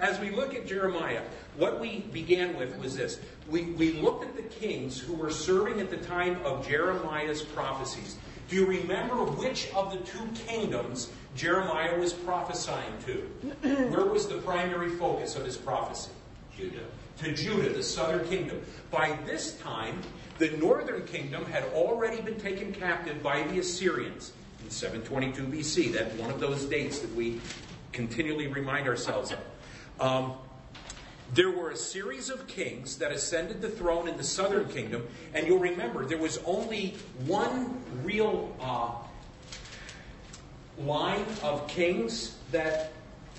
as we look at Jeremiah, what we began with was this. We looked at the kings who were serving at the time of Jeremiah's prophecies. Do you remember which of the two kingdoms Jeremiah was prophesying to? Where was the primary focus of his prophecy? Judah. To Judah, the southern kingdom. By this time, the northern kingdom had already been taken captive by the Assyrians in 722 BC. That's one of those dates that we continually remind ourselves of. There were a series of kings that ascended the throne in the southern kingdom, and you'll remember there was only one real line of kings that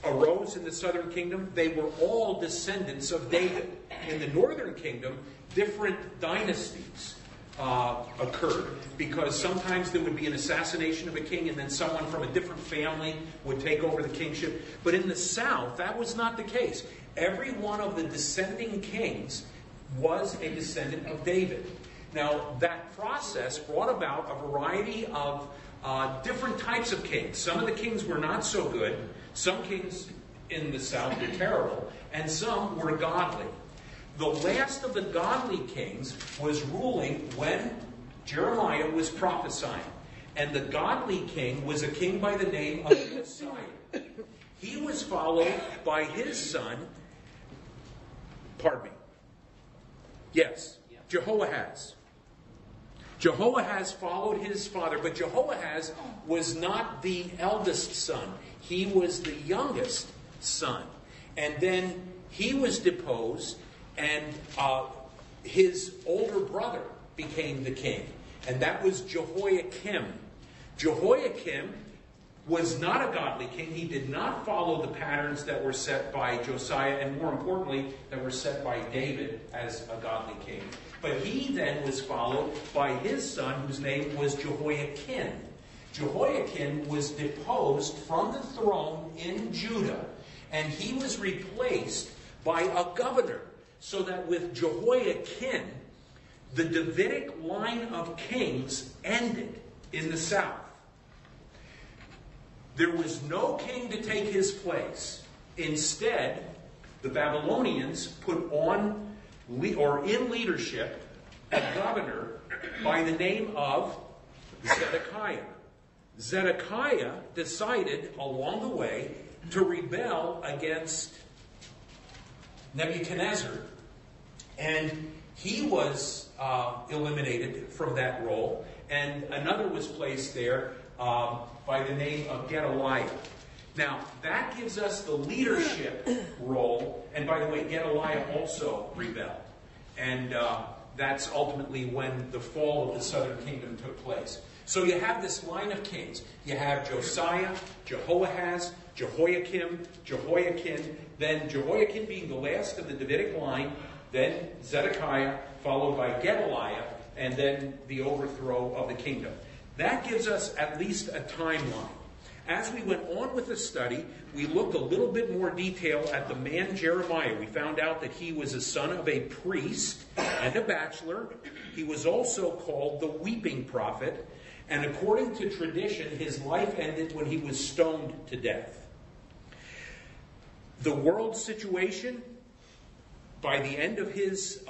arose in the southern kingdom. They were all descendants of David. In the northern kingdom, different dynasties occurred, because sometimes there would be an assassination of a king and then someone from a different family would take over the kingship. But in the south, that was not the case. Every one of the descending kings was a descendant of David. Now, that process brought about a variety of different types of kings. Some of the kings were not so good. Some kings in the south were terrible. And some were godly. The last of the godly kings was ruling when Jeremiah was prophesying. And the godly king was a king by the name of Josiah. He was followed by his son, Jehoahaz. Jehoahaz followed his father, but Jehoahaz was not the eldest son. He was the youngest son. And then he was deposed, and his older brother became the king. And that was Jehoiakim. Jehoiakim was not a godly king. He did not follow the patterns that were set by Josiah, and more importantly, that were set by David as a godly king. But he then was followed by his son, whose name was Jehoiachin. Jehoiachin was deposed from the throne in Judah, and he was replaced by a governor, so that with Jehoiachin, the Davidic line of kings ended in the south. There was no king to take his place. Instead, the Babylonians put on, or in leadership, a governor by the name of Zedekiah. Zedekiah decided along the way to rebel against Nebuchadnezzar, and he was eliminated from that role, and another was placed there by the name of Gedaliah. Now, that gives us the leadership role. And by the way, Gedaliah also rebelled. And that's ultimately when the fall of the southern kingdom took place. So you have this line of kings. You have Josiah, Jehoahaz, Jehoiakim, Jehoiachin, then Jehoiakim being the last of the Davidic line, then Zedekiah, followed by Gedaliah, and then the overthrow of the kingdom. That gives us at least a timeline. As we went on with the study, we looked a little bit more detail at the man Jeremiah. We found out that he was a son of a priest and a bachelor. He was also called the weeping prophet. And according to tradition, his life ended when he was stoned to death. The world situation, by the end of his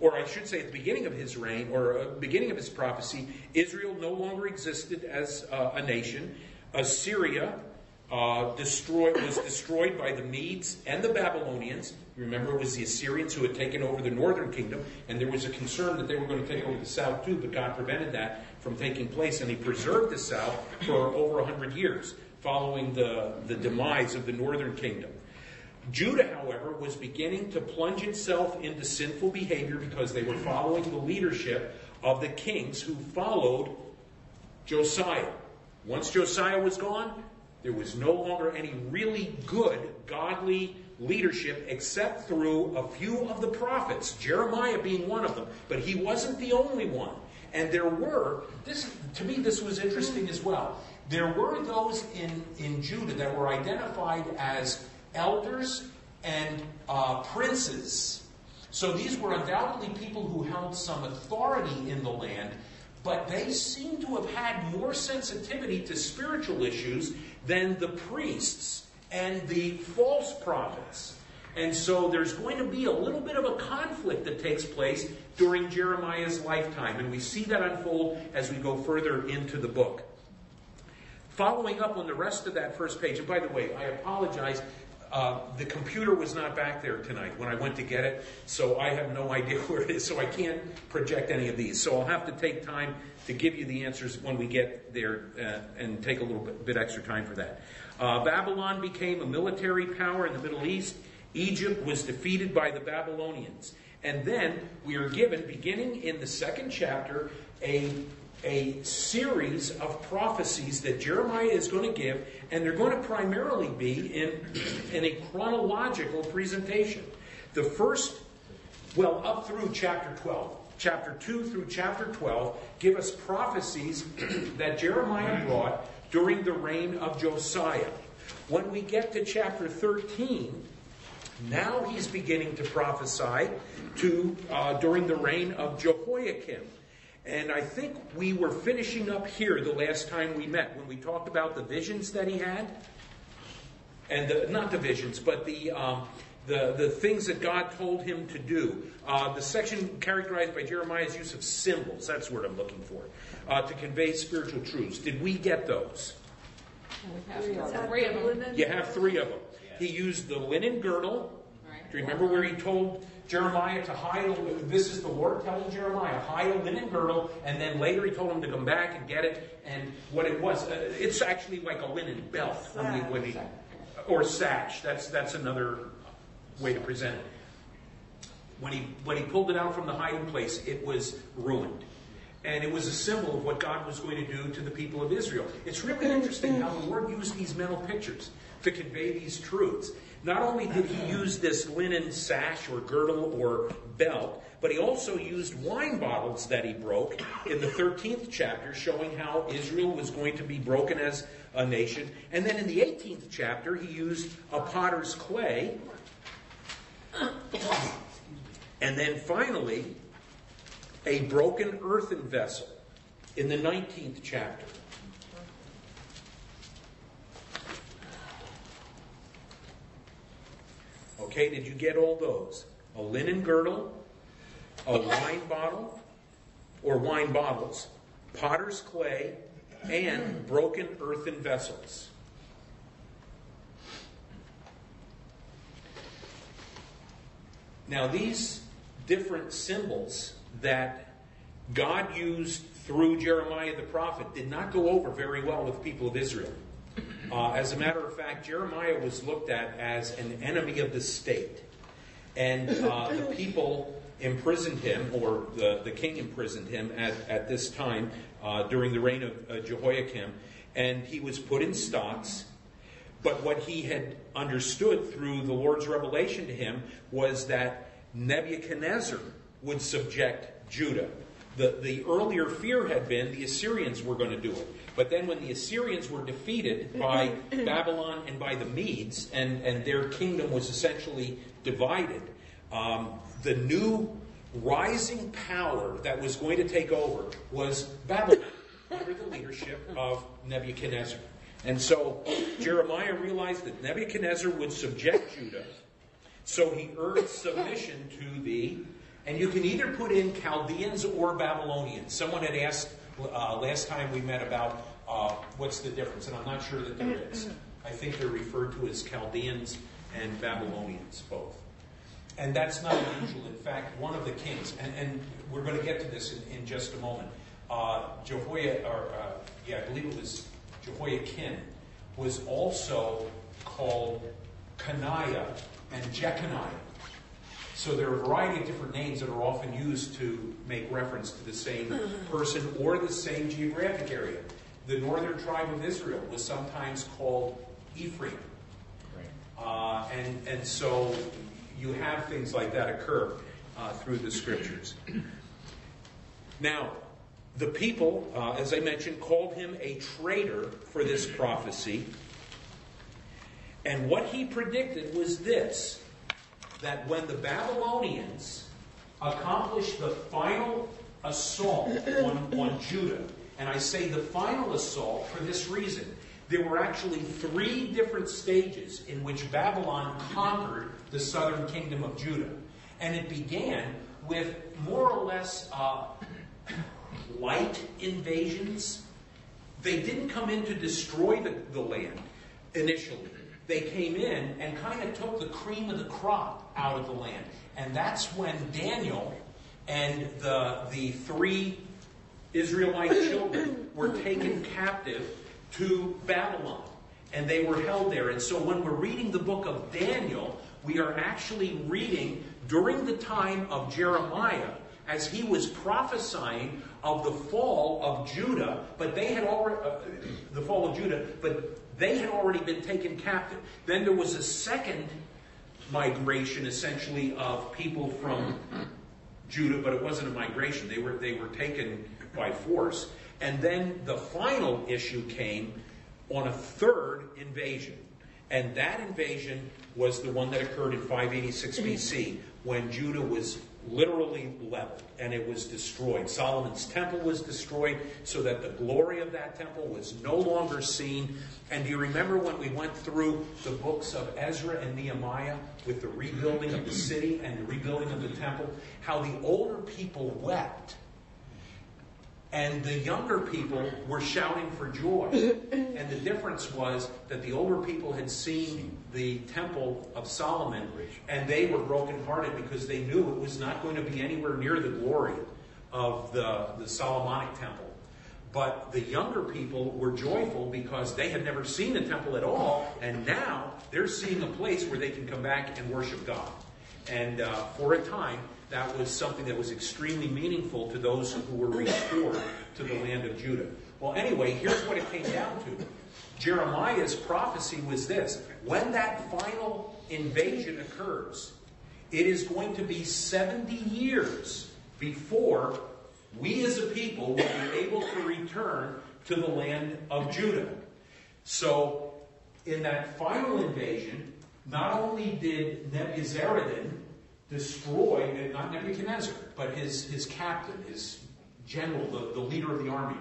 or I should say at the beginning of his reign, or beginning of his prophecy, Israel no longer existed as a nation. Assyria was destroyed by the Medes and the Babylonians. Remember, it was the Assyrians who had taken over the northern kingdom, and there was a concern that they were going to take over the south too, but God prevented that from taking place, and he preserved the south for over 100 years, following the demise of the northern kingdom. Judah, however, was beginning to plunge itself into sinful behavior because they were following the leadership of the kings who followed Josiah. Once Josiah was gone, there was no longer any really good, godly leadership except through a few of the prophets, Jeremiah being one of them. But he wasn't the only one. And there were, this was interesting as well, there were those in Judah that were identified as elders and princes. So these were undoubtedly people who held some authority in the land, but they seem to have had more sensitivity to spiritual issues than the priests and the false prophets. And so there's going to be a little bit of a conflict that takes place during Jeremiah's lifetime. And we see that unfold as we go further into the book. Following up on the rest of that first page, and by the way, I apologize, the computer was not back there tonight when I went to get it, so I have no idea where it is, so I can't project any of these. So I'll have to take time to give you the answers when we get there and take a little bit extra time for that. Babylon became a military power in the Middle East. Egypt was defeated by the Babylonians. And then we are given, beginning in the second chapter, a series of prophecies that Jeremiah is going to give, and they're going to primarily be in a chronological presentation. The first, well, up through chapter 12, chapter 2 through chapter 12, give us prophecies that Jeremiah brought during the reign of Josiah. When we get to chapter 13, now he's beginning to prophesy to during the reign of Jehoiakim. And I think we were finishing up here the last time we met when we talked about the visions that he had. And not the visions, but the things that God told him to do. The section characterized by Jeremiah's use of symbols, that's the word I'm looking for, to convey spiritual truths. Did we get those? We have three of them. You have three of them. He used the linen girdle. Right. Do you remember where he told Jeremiah to hide? This is the Lord telling Jeremiah, hide a linen girdle. And then later he told him to come back and get it. And what it was, it's actually like a linen belt. Or sash. That's another way to present it. When he pulled it out from the hiding place, it was ruined. And it was a symbol of what God was going to do to the people of Israel. It's really interesting how the Lord used these mental pictures to convey these truths. Not only did he use this linen sash or girdle or belt, but he also used wine bottles that he broke in the 13th chapter, showing how Israel was going to be broken as a nation. And then in the 18th chapter, he used a potter's clay. And then finally, a broken earthen vessel in the 19th chapter. Okay, did you get all those? A linen girdle, a wine bottle, or wine bottles, potter's clay, and broken earthen vessels. Now, these different symbols that God used through Jeremiah the prophet did not go over very well with the people of Israel. As a matter of fact, Jeremiah was looked at as an enemy of the state. And the people imprisoned him, or the king imprisoned him at this time during the reign of Jehoiakim. And he was put in stocks. But what he had understood through the Lord's revelation to him was that Nebuchadnezzar would subject Judah. The earlier fear had been the Assyrians were going to do it. But then when the Assyrians were defeated by Babylon and by the Medes, and their kingdom was essentially divided, the new rising power that was going to take over was Babylon under the leadership of Nebuchadnezzar. And so Jeremiah realized that Nebuchadnezzar would subject Judah, so he urged submission to the... And you can either put in Chaldeans or Babylonians. Someone had asked last time we met about what's the difference, and I'm not sure that there is. I think they're referred to as Chaldeans and Babylonians, both. And that's not unusual. In fact, one of the kings, and we're going to get to this in just a moment, I believe it was Jehoiachin, was also called Coniah and Jeconiah. So there are a variety of different names that are often used to make reference to the same person or the same geographic area. The northern tribe of Israel was sometimes called Ephraim. And so you have things like that occur through the scriptures. Now, the people, as I mentioned, called him a traitor for this prophecy. And what he predicted was this: that when the Babylonians accomplished the final assault on Judah, and I say the final assault for this reason, there were actually three different stages in which Babylon conquered the southern kingdom of Judah. And it began with more or less light invasions. They didn't come in to destroy the land initially. They came in and kind of took the cream of the crop out of the land. And that's when Daniel and the three Israelite children were taken captive to Babylon. And they were held there. And so when we're reading the book of Daniel, we are actually reading during the time of Jeremiah, as he was prophesying of the fall of Judah, but they had already been taken captive. Then there was a second migration, essentially, of people from Judah, but it wasn't a migration. They were taken by force. And then the final issue came on a third invasion. And that invasion was the one that occurred in 586 BC, when Judah was literally leveled, and it was destroyed. Solomon's temple was destroyed so that the glory of that temple was no longer seen. And do you remember when we went through the books of Ezra and Nehemiah with the rebuilding of the city and the rebuilding of the temple, how the older people wept and the younger people were shouting for joy? And the difference was that the older people had seen the temple of Solomon, and they were brokenhearted because they knew it was not going to be anywhere near the glory of the Solomonic temple. But the younger people were joyful because they had never seen the temple at all, and now they're seeing a place where they can come back and worship God. And for a time, that was something that was extremely meaningful to those who were restored to the land of Judah. Well, anyway, here's what it came down to. Jeremiah's prophecy was this: when that final invasion occurs, it is going to be 70 years before we as a people will be able to return to the land of Judah. So, in that final invasion, not only did Nebuzaradan destroy, not Nebuchadnezzar, but his captain, his general, the leader of the army,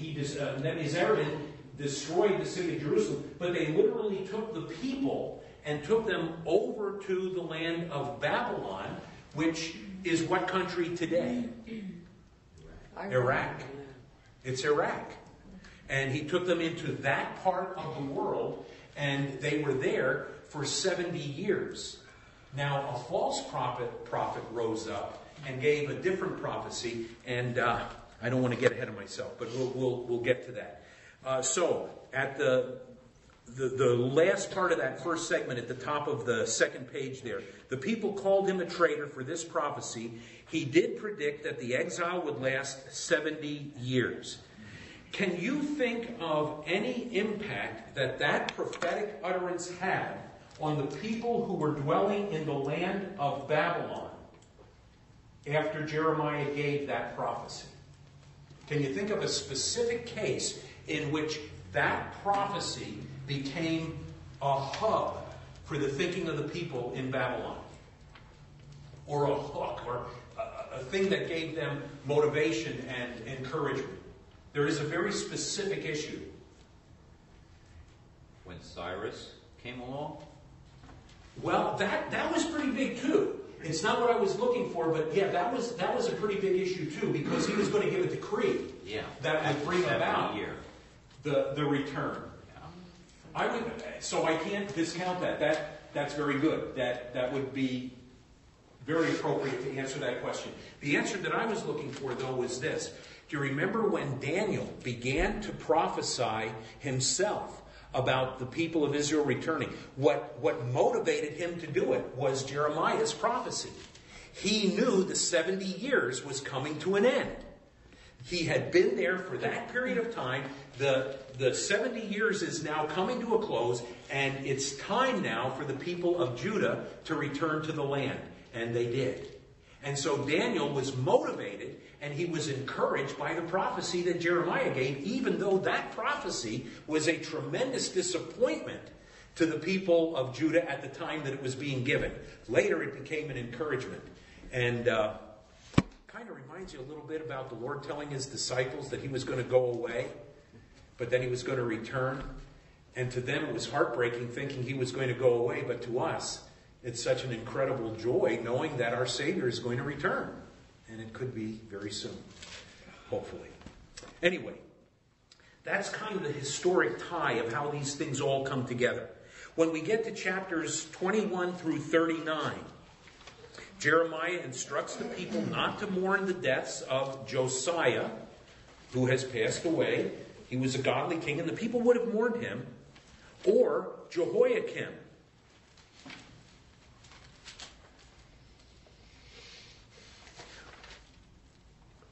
Nebuzaradan destroyed the city of Jerusalem, but they literally took the people and took them over to the land of Babylon, which is what country today? Iraq. It's Iraq. And he took them into that part of the world, and they were there for 70 years. Now, a false prophet rose up and gave a different prophecy, and I don't want to get ahead of myself, but we'll get to that. So, at the last part of that first segment, at the top of the second page there, the people called him a traitor for this prophecy. He did predict that the exile would last 70 years. Can you think of any impact that that prophetic utterance had on the people who were dwelling in the land of Babylon after Jeremiah gave that prophecy? Can you think of a specific case in which that prophecy became a hub for the thinking of the people in Babylon? Or a hook, or a thing that gave them motivation and encouragement? There is a very specific issue. When Cyrus came along? Well, that was pretty big, too. It's not what I was looking for, but yeah, that was a pretty big issue, too, because he was going to give a decree that would bring about the return. Yeah. I can't discount that. That's very good. That would be very appropriate to answer that question. The answer that I was looking for, though, was this. Do you remember when Daniel began to prophesy himself about the people of Israel returning? What motivated him to do it was Jeremiah's prophecy. He knew the 70 years was coming to an end. He had been there for that period of time. The 70 years is now coming to a close, and it's time now for the people of Judah to return to the land. And they did. And so Daniel was motivated, and he was encouraged by the prophecy that Jeremiah gave, even though that prophecy was a tremendous disappointment to the people of Judah at the time that it was being given. Later, it became an encouragement. And kind of reminds you a little bit about the Lord telling his disciples that he was going to go away, but then he was going to return. And to them it was heartbreaking thinking he was going to go away, but to us it's such an incredible joy knowing that our Savior is going to return. And it could be very soon, hopefully. Anyway, that's kind of the historic tie of how these things all come together. When we get to chapters 21 through 39, Jeremiah instructs the people not to mourn the deaths of Josiah, who has passed away. He was a godly king, and the people would have mourned him, or Jehoiakim.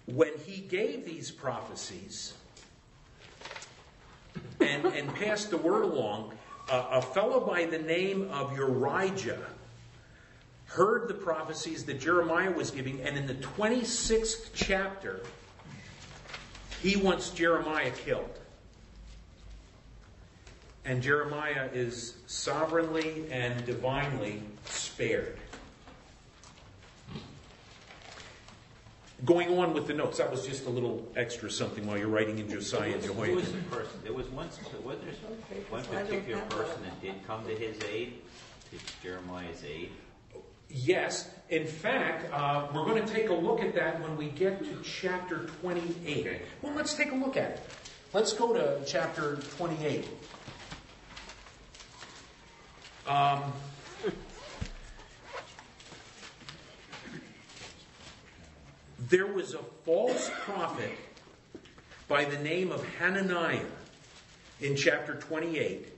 When he gave these prophecies and passed the word along, a fellow by the name of Urijah heard the prophecies that Jeremiah was giving, and in the 26th chapter, he wants Jeremiah killed. And Jeremiah is sovereignly and divinely spared. Going on with the notes, that was just a little extra something while you're writing in Josiah and Jehoiakim. Who was the person? There was one particular person that did come to his aid, to Jeremiah's aid. Yes. In fact, we're going to take a look at that when we get to chapter 28. Okay. Well, let's take a look at it. Let's go to chapter 28. There was a false prophet by the name of Hananiah in chapter 28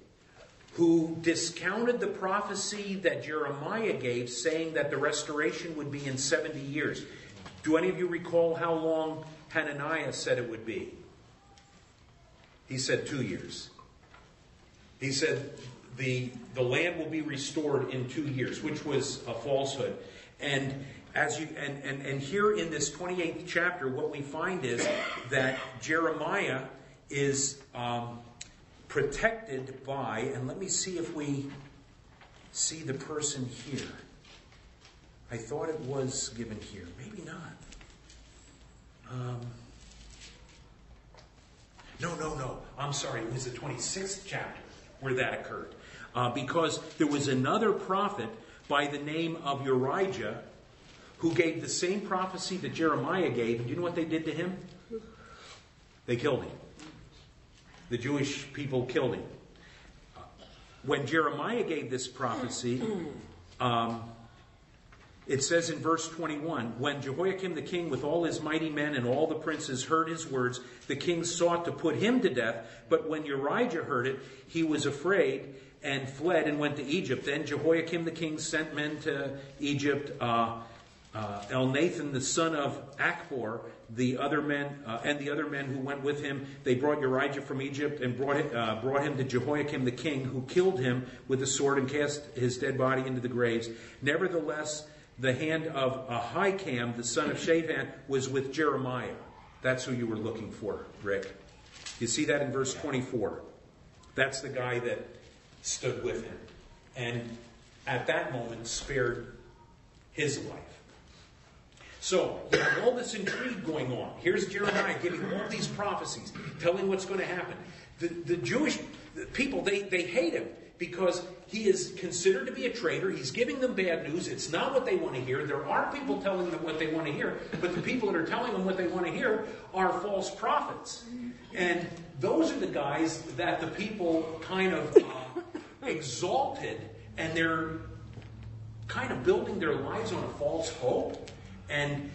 who discounted the prophecy that Jeremiah gave, saying that the restoration would be in 70 years. Do any of you recall how long Hananiah said it would be? He said 2 years. He said the land will be restored in 2 years, which was a falsehood. And as you and here in this 28th chapter, what we find is that Jeremiah is protected by, and let me see if we see the person here. I thought it was given here. Maybe not. No. I'm sorry. It was the 26th chapter where that occurred. Because there was another prophet by the name of Urijah who gave the same prophecy that Jeremiah gave. And do you know what they did to him? They killed him. The Jewish people killed him. When Jeremiah gave this prophecy, it says in verse 21, when Jehoiakim the king with all his mighty men and all the princes heard his words, the king sought to put him to death. But when Urijah heard it, he was afraid and fled and went to Egypt. Then Jehoiakim the king sent men to Egypt, El Nathan, the son of Achbor, the other men who went with him. They brought Urijah from Egypt and brought him to Jehoiakim the king, who killed him with a sword and cast his dead body into the graves. Nevertheless, the hand of Ahikam, the son of Shaphan, was with Jeremiah. That's who you were looking for, Rick. You see that in verse 24. That's the guy that stood with him. And at that moment spared his life. So, you have all this intrigue going on. Here's Jeremiah giving all these prophecies, telling what's going to happen. The Jewish people, they hate him because he is considered to be a traitor. He's giving them bad news. It's not what they want to hear. There are people telling them what they want to hear, but the people that are telling them what they want to hear are false prophets. And those are the guys that the people kind of exalted, and they're kind of building their lives on a false hope. And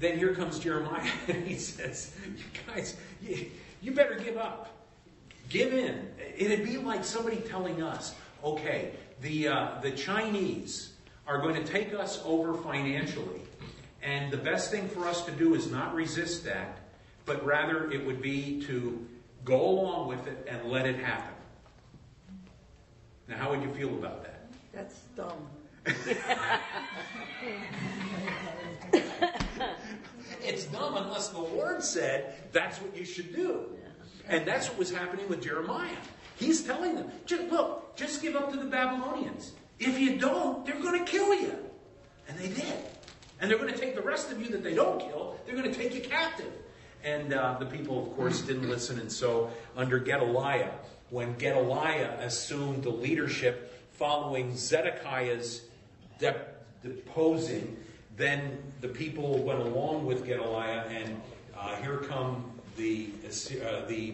then here comes Jeremiah, and he says, you guys, you better give up. Give in. It'd be like somebody telling us, okay, the Chinese are going to take us over financially, and the best thing for us to do is not resist that, but rather it would be to go along with it and let it happen. Now, how would you feel about that? That's dumb. It's dumb unless the Lord said that's what you should do. And that's what was happening with Jeremiah. He's telling them, just give up to the Babylonians. If you don't, they're going to kill you. And they did. And they're going to take the rest of you that they don't kill, they're going to take you captive. And the people, of course, didn't listen. And so under Gedaliah, when Gedaliah assumed the leadership following Zedekiah's deposing, then the people went along with Gedaliah, and here come the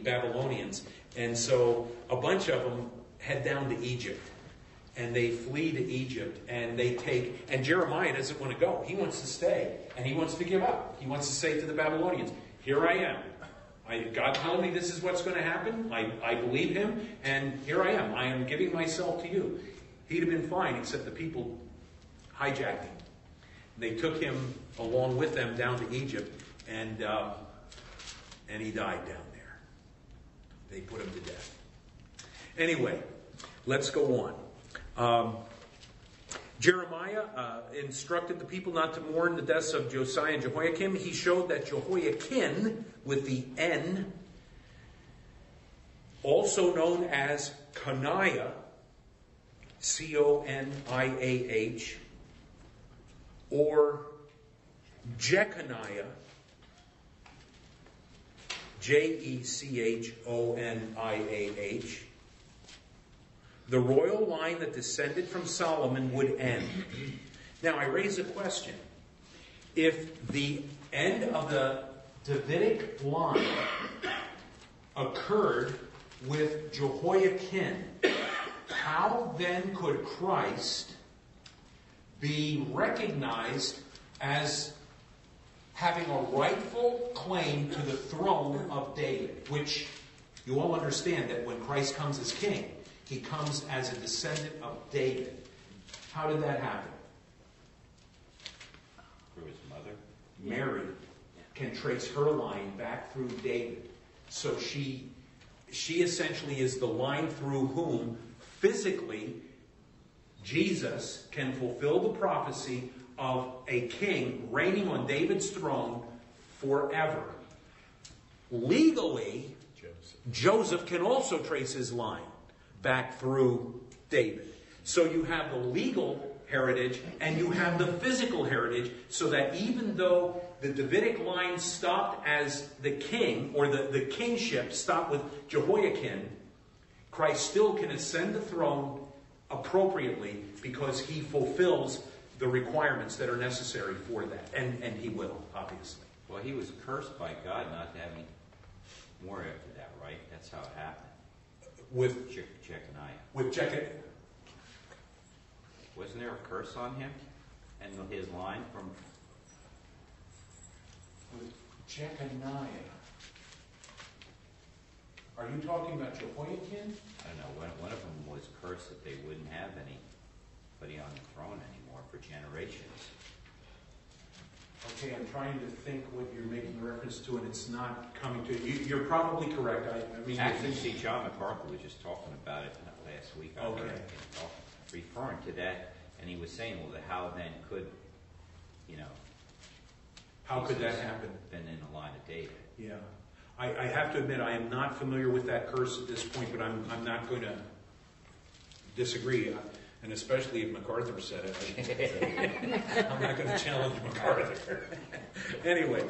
Babylonians. And so a bunch of them head down to Egypt, and they flee to Egypt, and they take, and Jeremiah doesn't want to go. He wants to stay, and he wants to give up. He wants to say to the Babylonians, here I am. God told me this is what's going to happen. I believe him, and here I am. I am giving myself to you. He'd have been fine, except the people hijacked him. They took him along with them down to Egypt, and he died down there. They put him to death. Anyway, let's go on. Jeremiah instructed the people not to mourn the deaths of Josiah and Jehoiakim. He showed that Jehoiachin, with the N, also known as Coniah, C-O-N-I-A-H, or Jeconiah, J-E-C-H-O-N-I-A-H, the royal line that descended from Solomon would end. Now, I raise a question. If the end of the Davidic line occurred with Jehoiakim, how then could Christ be recognized as having a rightful claim to the throne of David? Which you all understand that when Christ comes as king, he comes as a descendant of David. How did that happen? Through his mother. Mary can trace her line back through David. So she essentially is the line through whom physically Jesus can fulfill the prophecy of a king reigning on David's throne forever. Legally, Joseph can also trace his line back through David. So you have the legal heritage and you have the physical heritage, so that even though the Davidic line stopped as the king, or the kingship stopped with Jehoiakim, Christ still can ascend the throne appropriately because he fulfills the requirements that are necessary for that. And he will, obviously. Well, he was cursed by God not to have any more after that, right? That's how it happened. With Jeconiah. With Jeconiah. Wasn't there a curse on him? And his line from... With Jeconiah. Are you talking about Jehoiakim? I don't know. One of them was cursed that they wouldn't have anybody on the throne anymore for generations. Okay, I'm trying to think what you're making reference to, and it's not coming to you. You're probably correct. I mean, actually, see, John MacArthur was just talking about it last week. I heard him referring to that, and he was saying, well, how then could, how could that happen? Been in the line of David. Yeah. I have to admit, I am not familiar with that curse at this point, but I'm not going to disagree, and especially if MacArthur said it. I'm not going to challenge MacArthur. Anyway,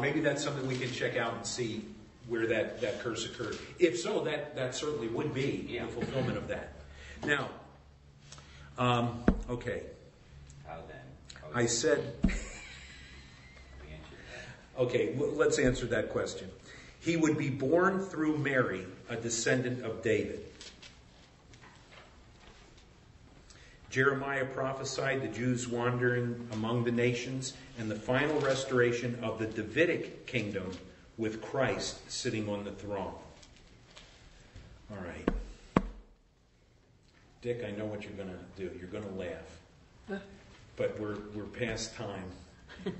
maybe that's something we can check out and see where that curse occurred. If so, that certainly would be the fulfillment of that. Now, okay. How then? I said... Okay, let's answer that question. He would be born through Mary, a descendant of David. Jeremiah prophesied the Jews wandering among the nations and the final restoration of the Davidic kingdom with Christ sitting on the throne. All right. Dick, I know what you're going to do. You're going to laugh. Huh? But we're past time,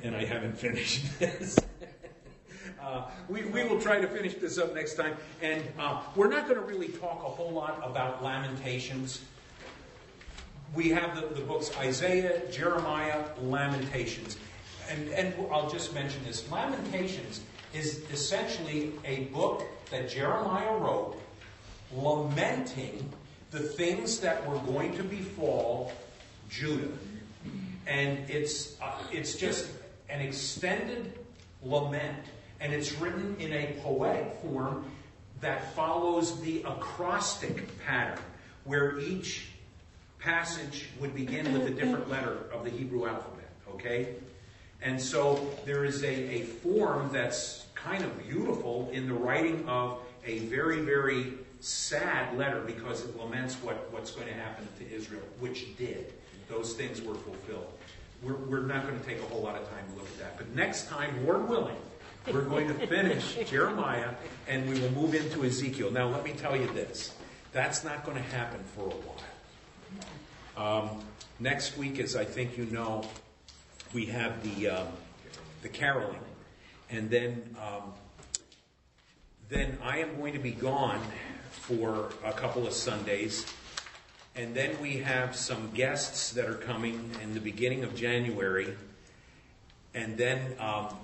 and I haven't finished this. We will try to finish this up next time. And we're not going to really talk a whole lot about Lamentations. We have the books Isaiah, Jeremiah, Lamentations. And I'll just mention this. Lamentations is essentially a book that Jeremiah wrote lamenting the things that were going to befall Judah. And it's just an extended lament. And it's written in a poetic form that follows the acrostic pattern, where each passage would begin with a different letter of the Hebrew alphabet, okay? And so there is a form that's kind of beautiful in the writing of a very, very sad letter, because it laments what's going to happen to Israel, which did. Those things were fulfilled. We're not going to take a whole lot of time to look at that. But next time, Lord willing, we're going to finish Jeremiah, and we will move into Ezekiel. Now, let me tell you this. That's not going to happen for a while. Next week, as I think you know, we have the caroling. And then I am going to be gone for a couple of Sundays. And then we have some guests that are coming in the beginning of January. And then,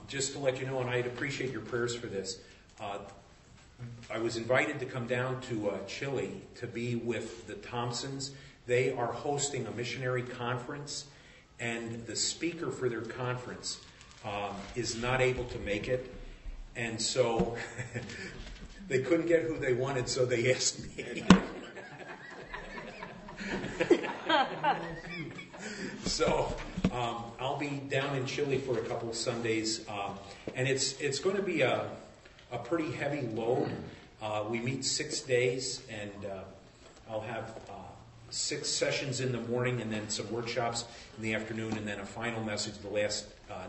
just to let you know, and I'd appreciate your prayers for this, I was invited to come down to Chile to be with the Thompsons. They are hosting a missionary conference, and the speaker for their conference is not able to make it. And so they couldn't get who they wanted, so they asked me. So I'll be down in Chile for a couple of Sundays, and it's going to be a pretty heavy load. We meet 6 days, and I'll have 6 sessions in the morning, and then some workshops in the afternoon, and then a final message the last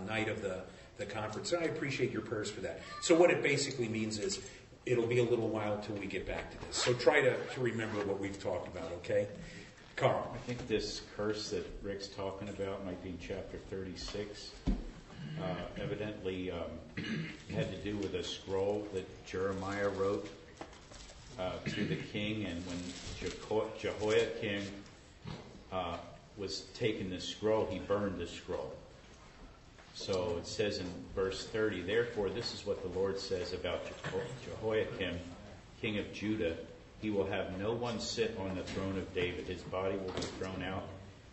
night of the conference. And I appreciate your prayers for that. So what it basically means is it'll be a little while till we get back to this. So try to remember what we've talked about, okay? Carl. I think this curse that Rick's talking about might be in chapter 36. Evidently, it had to do with a scroll that Jeremiah wrote to the king. And when Jehoiakim was taking the scroll, he burned the scroll. So it says in verse 30, "Therefore, this is what the Lord says about Jehoiakim, king of Judah. He will have no one sit on the throne of David. His body will be thrown out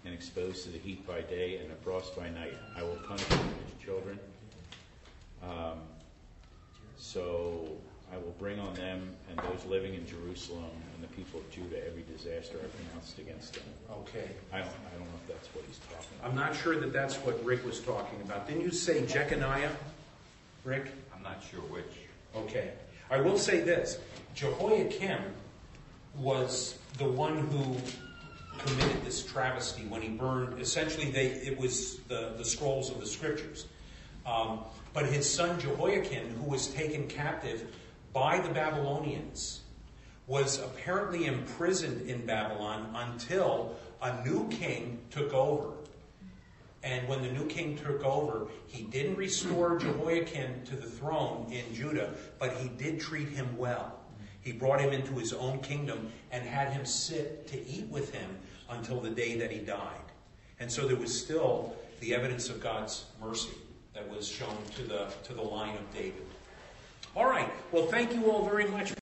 and exposed to the heat by day and the frost by night. I will punish him and his children. So I will bring on them and those living in Jerusalem and the people of Judah every disaster I pronounced against them." Okay. I don't know if that's what he's talking about. I'm not sure that that's what Rick was talking about. Didn't you say Jeconiah, Rick? I'm not sure which. Okay. I will say this. Jehoiakim was the one who committed this travesty when he burned. Essentially, it was the scrolls of the scriptures. But his son Jehoiakim, who was taken captive by the Babylonians, was apparently imprisoned in Babylon until a new king took over. And when the new king took over, he didn't restore Jehoiakim to the throne in Judah, but he did treat him well. He brought him into his own kingdom and had him sit to eat with him until the day that he died. And so there was still the evidence of God's mercy that was shown to the line of David. All right. Well, thank you all very much.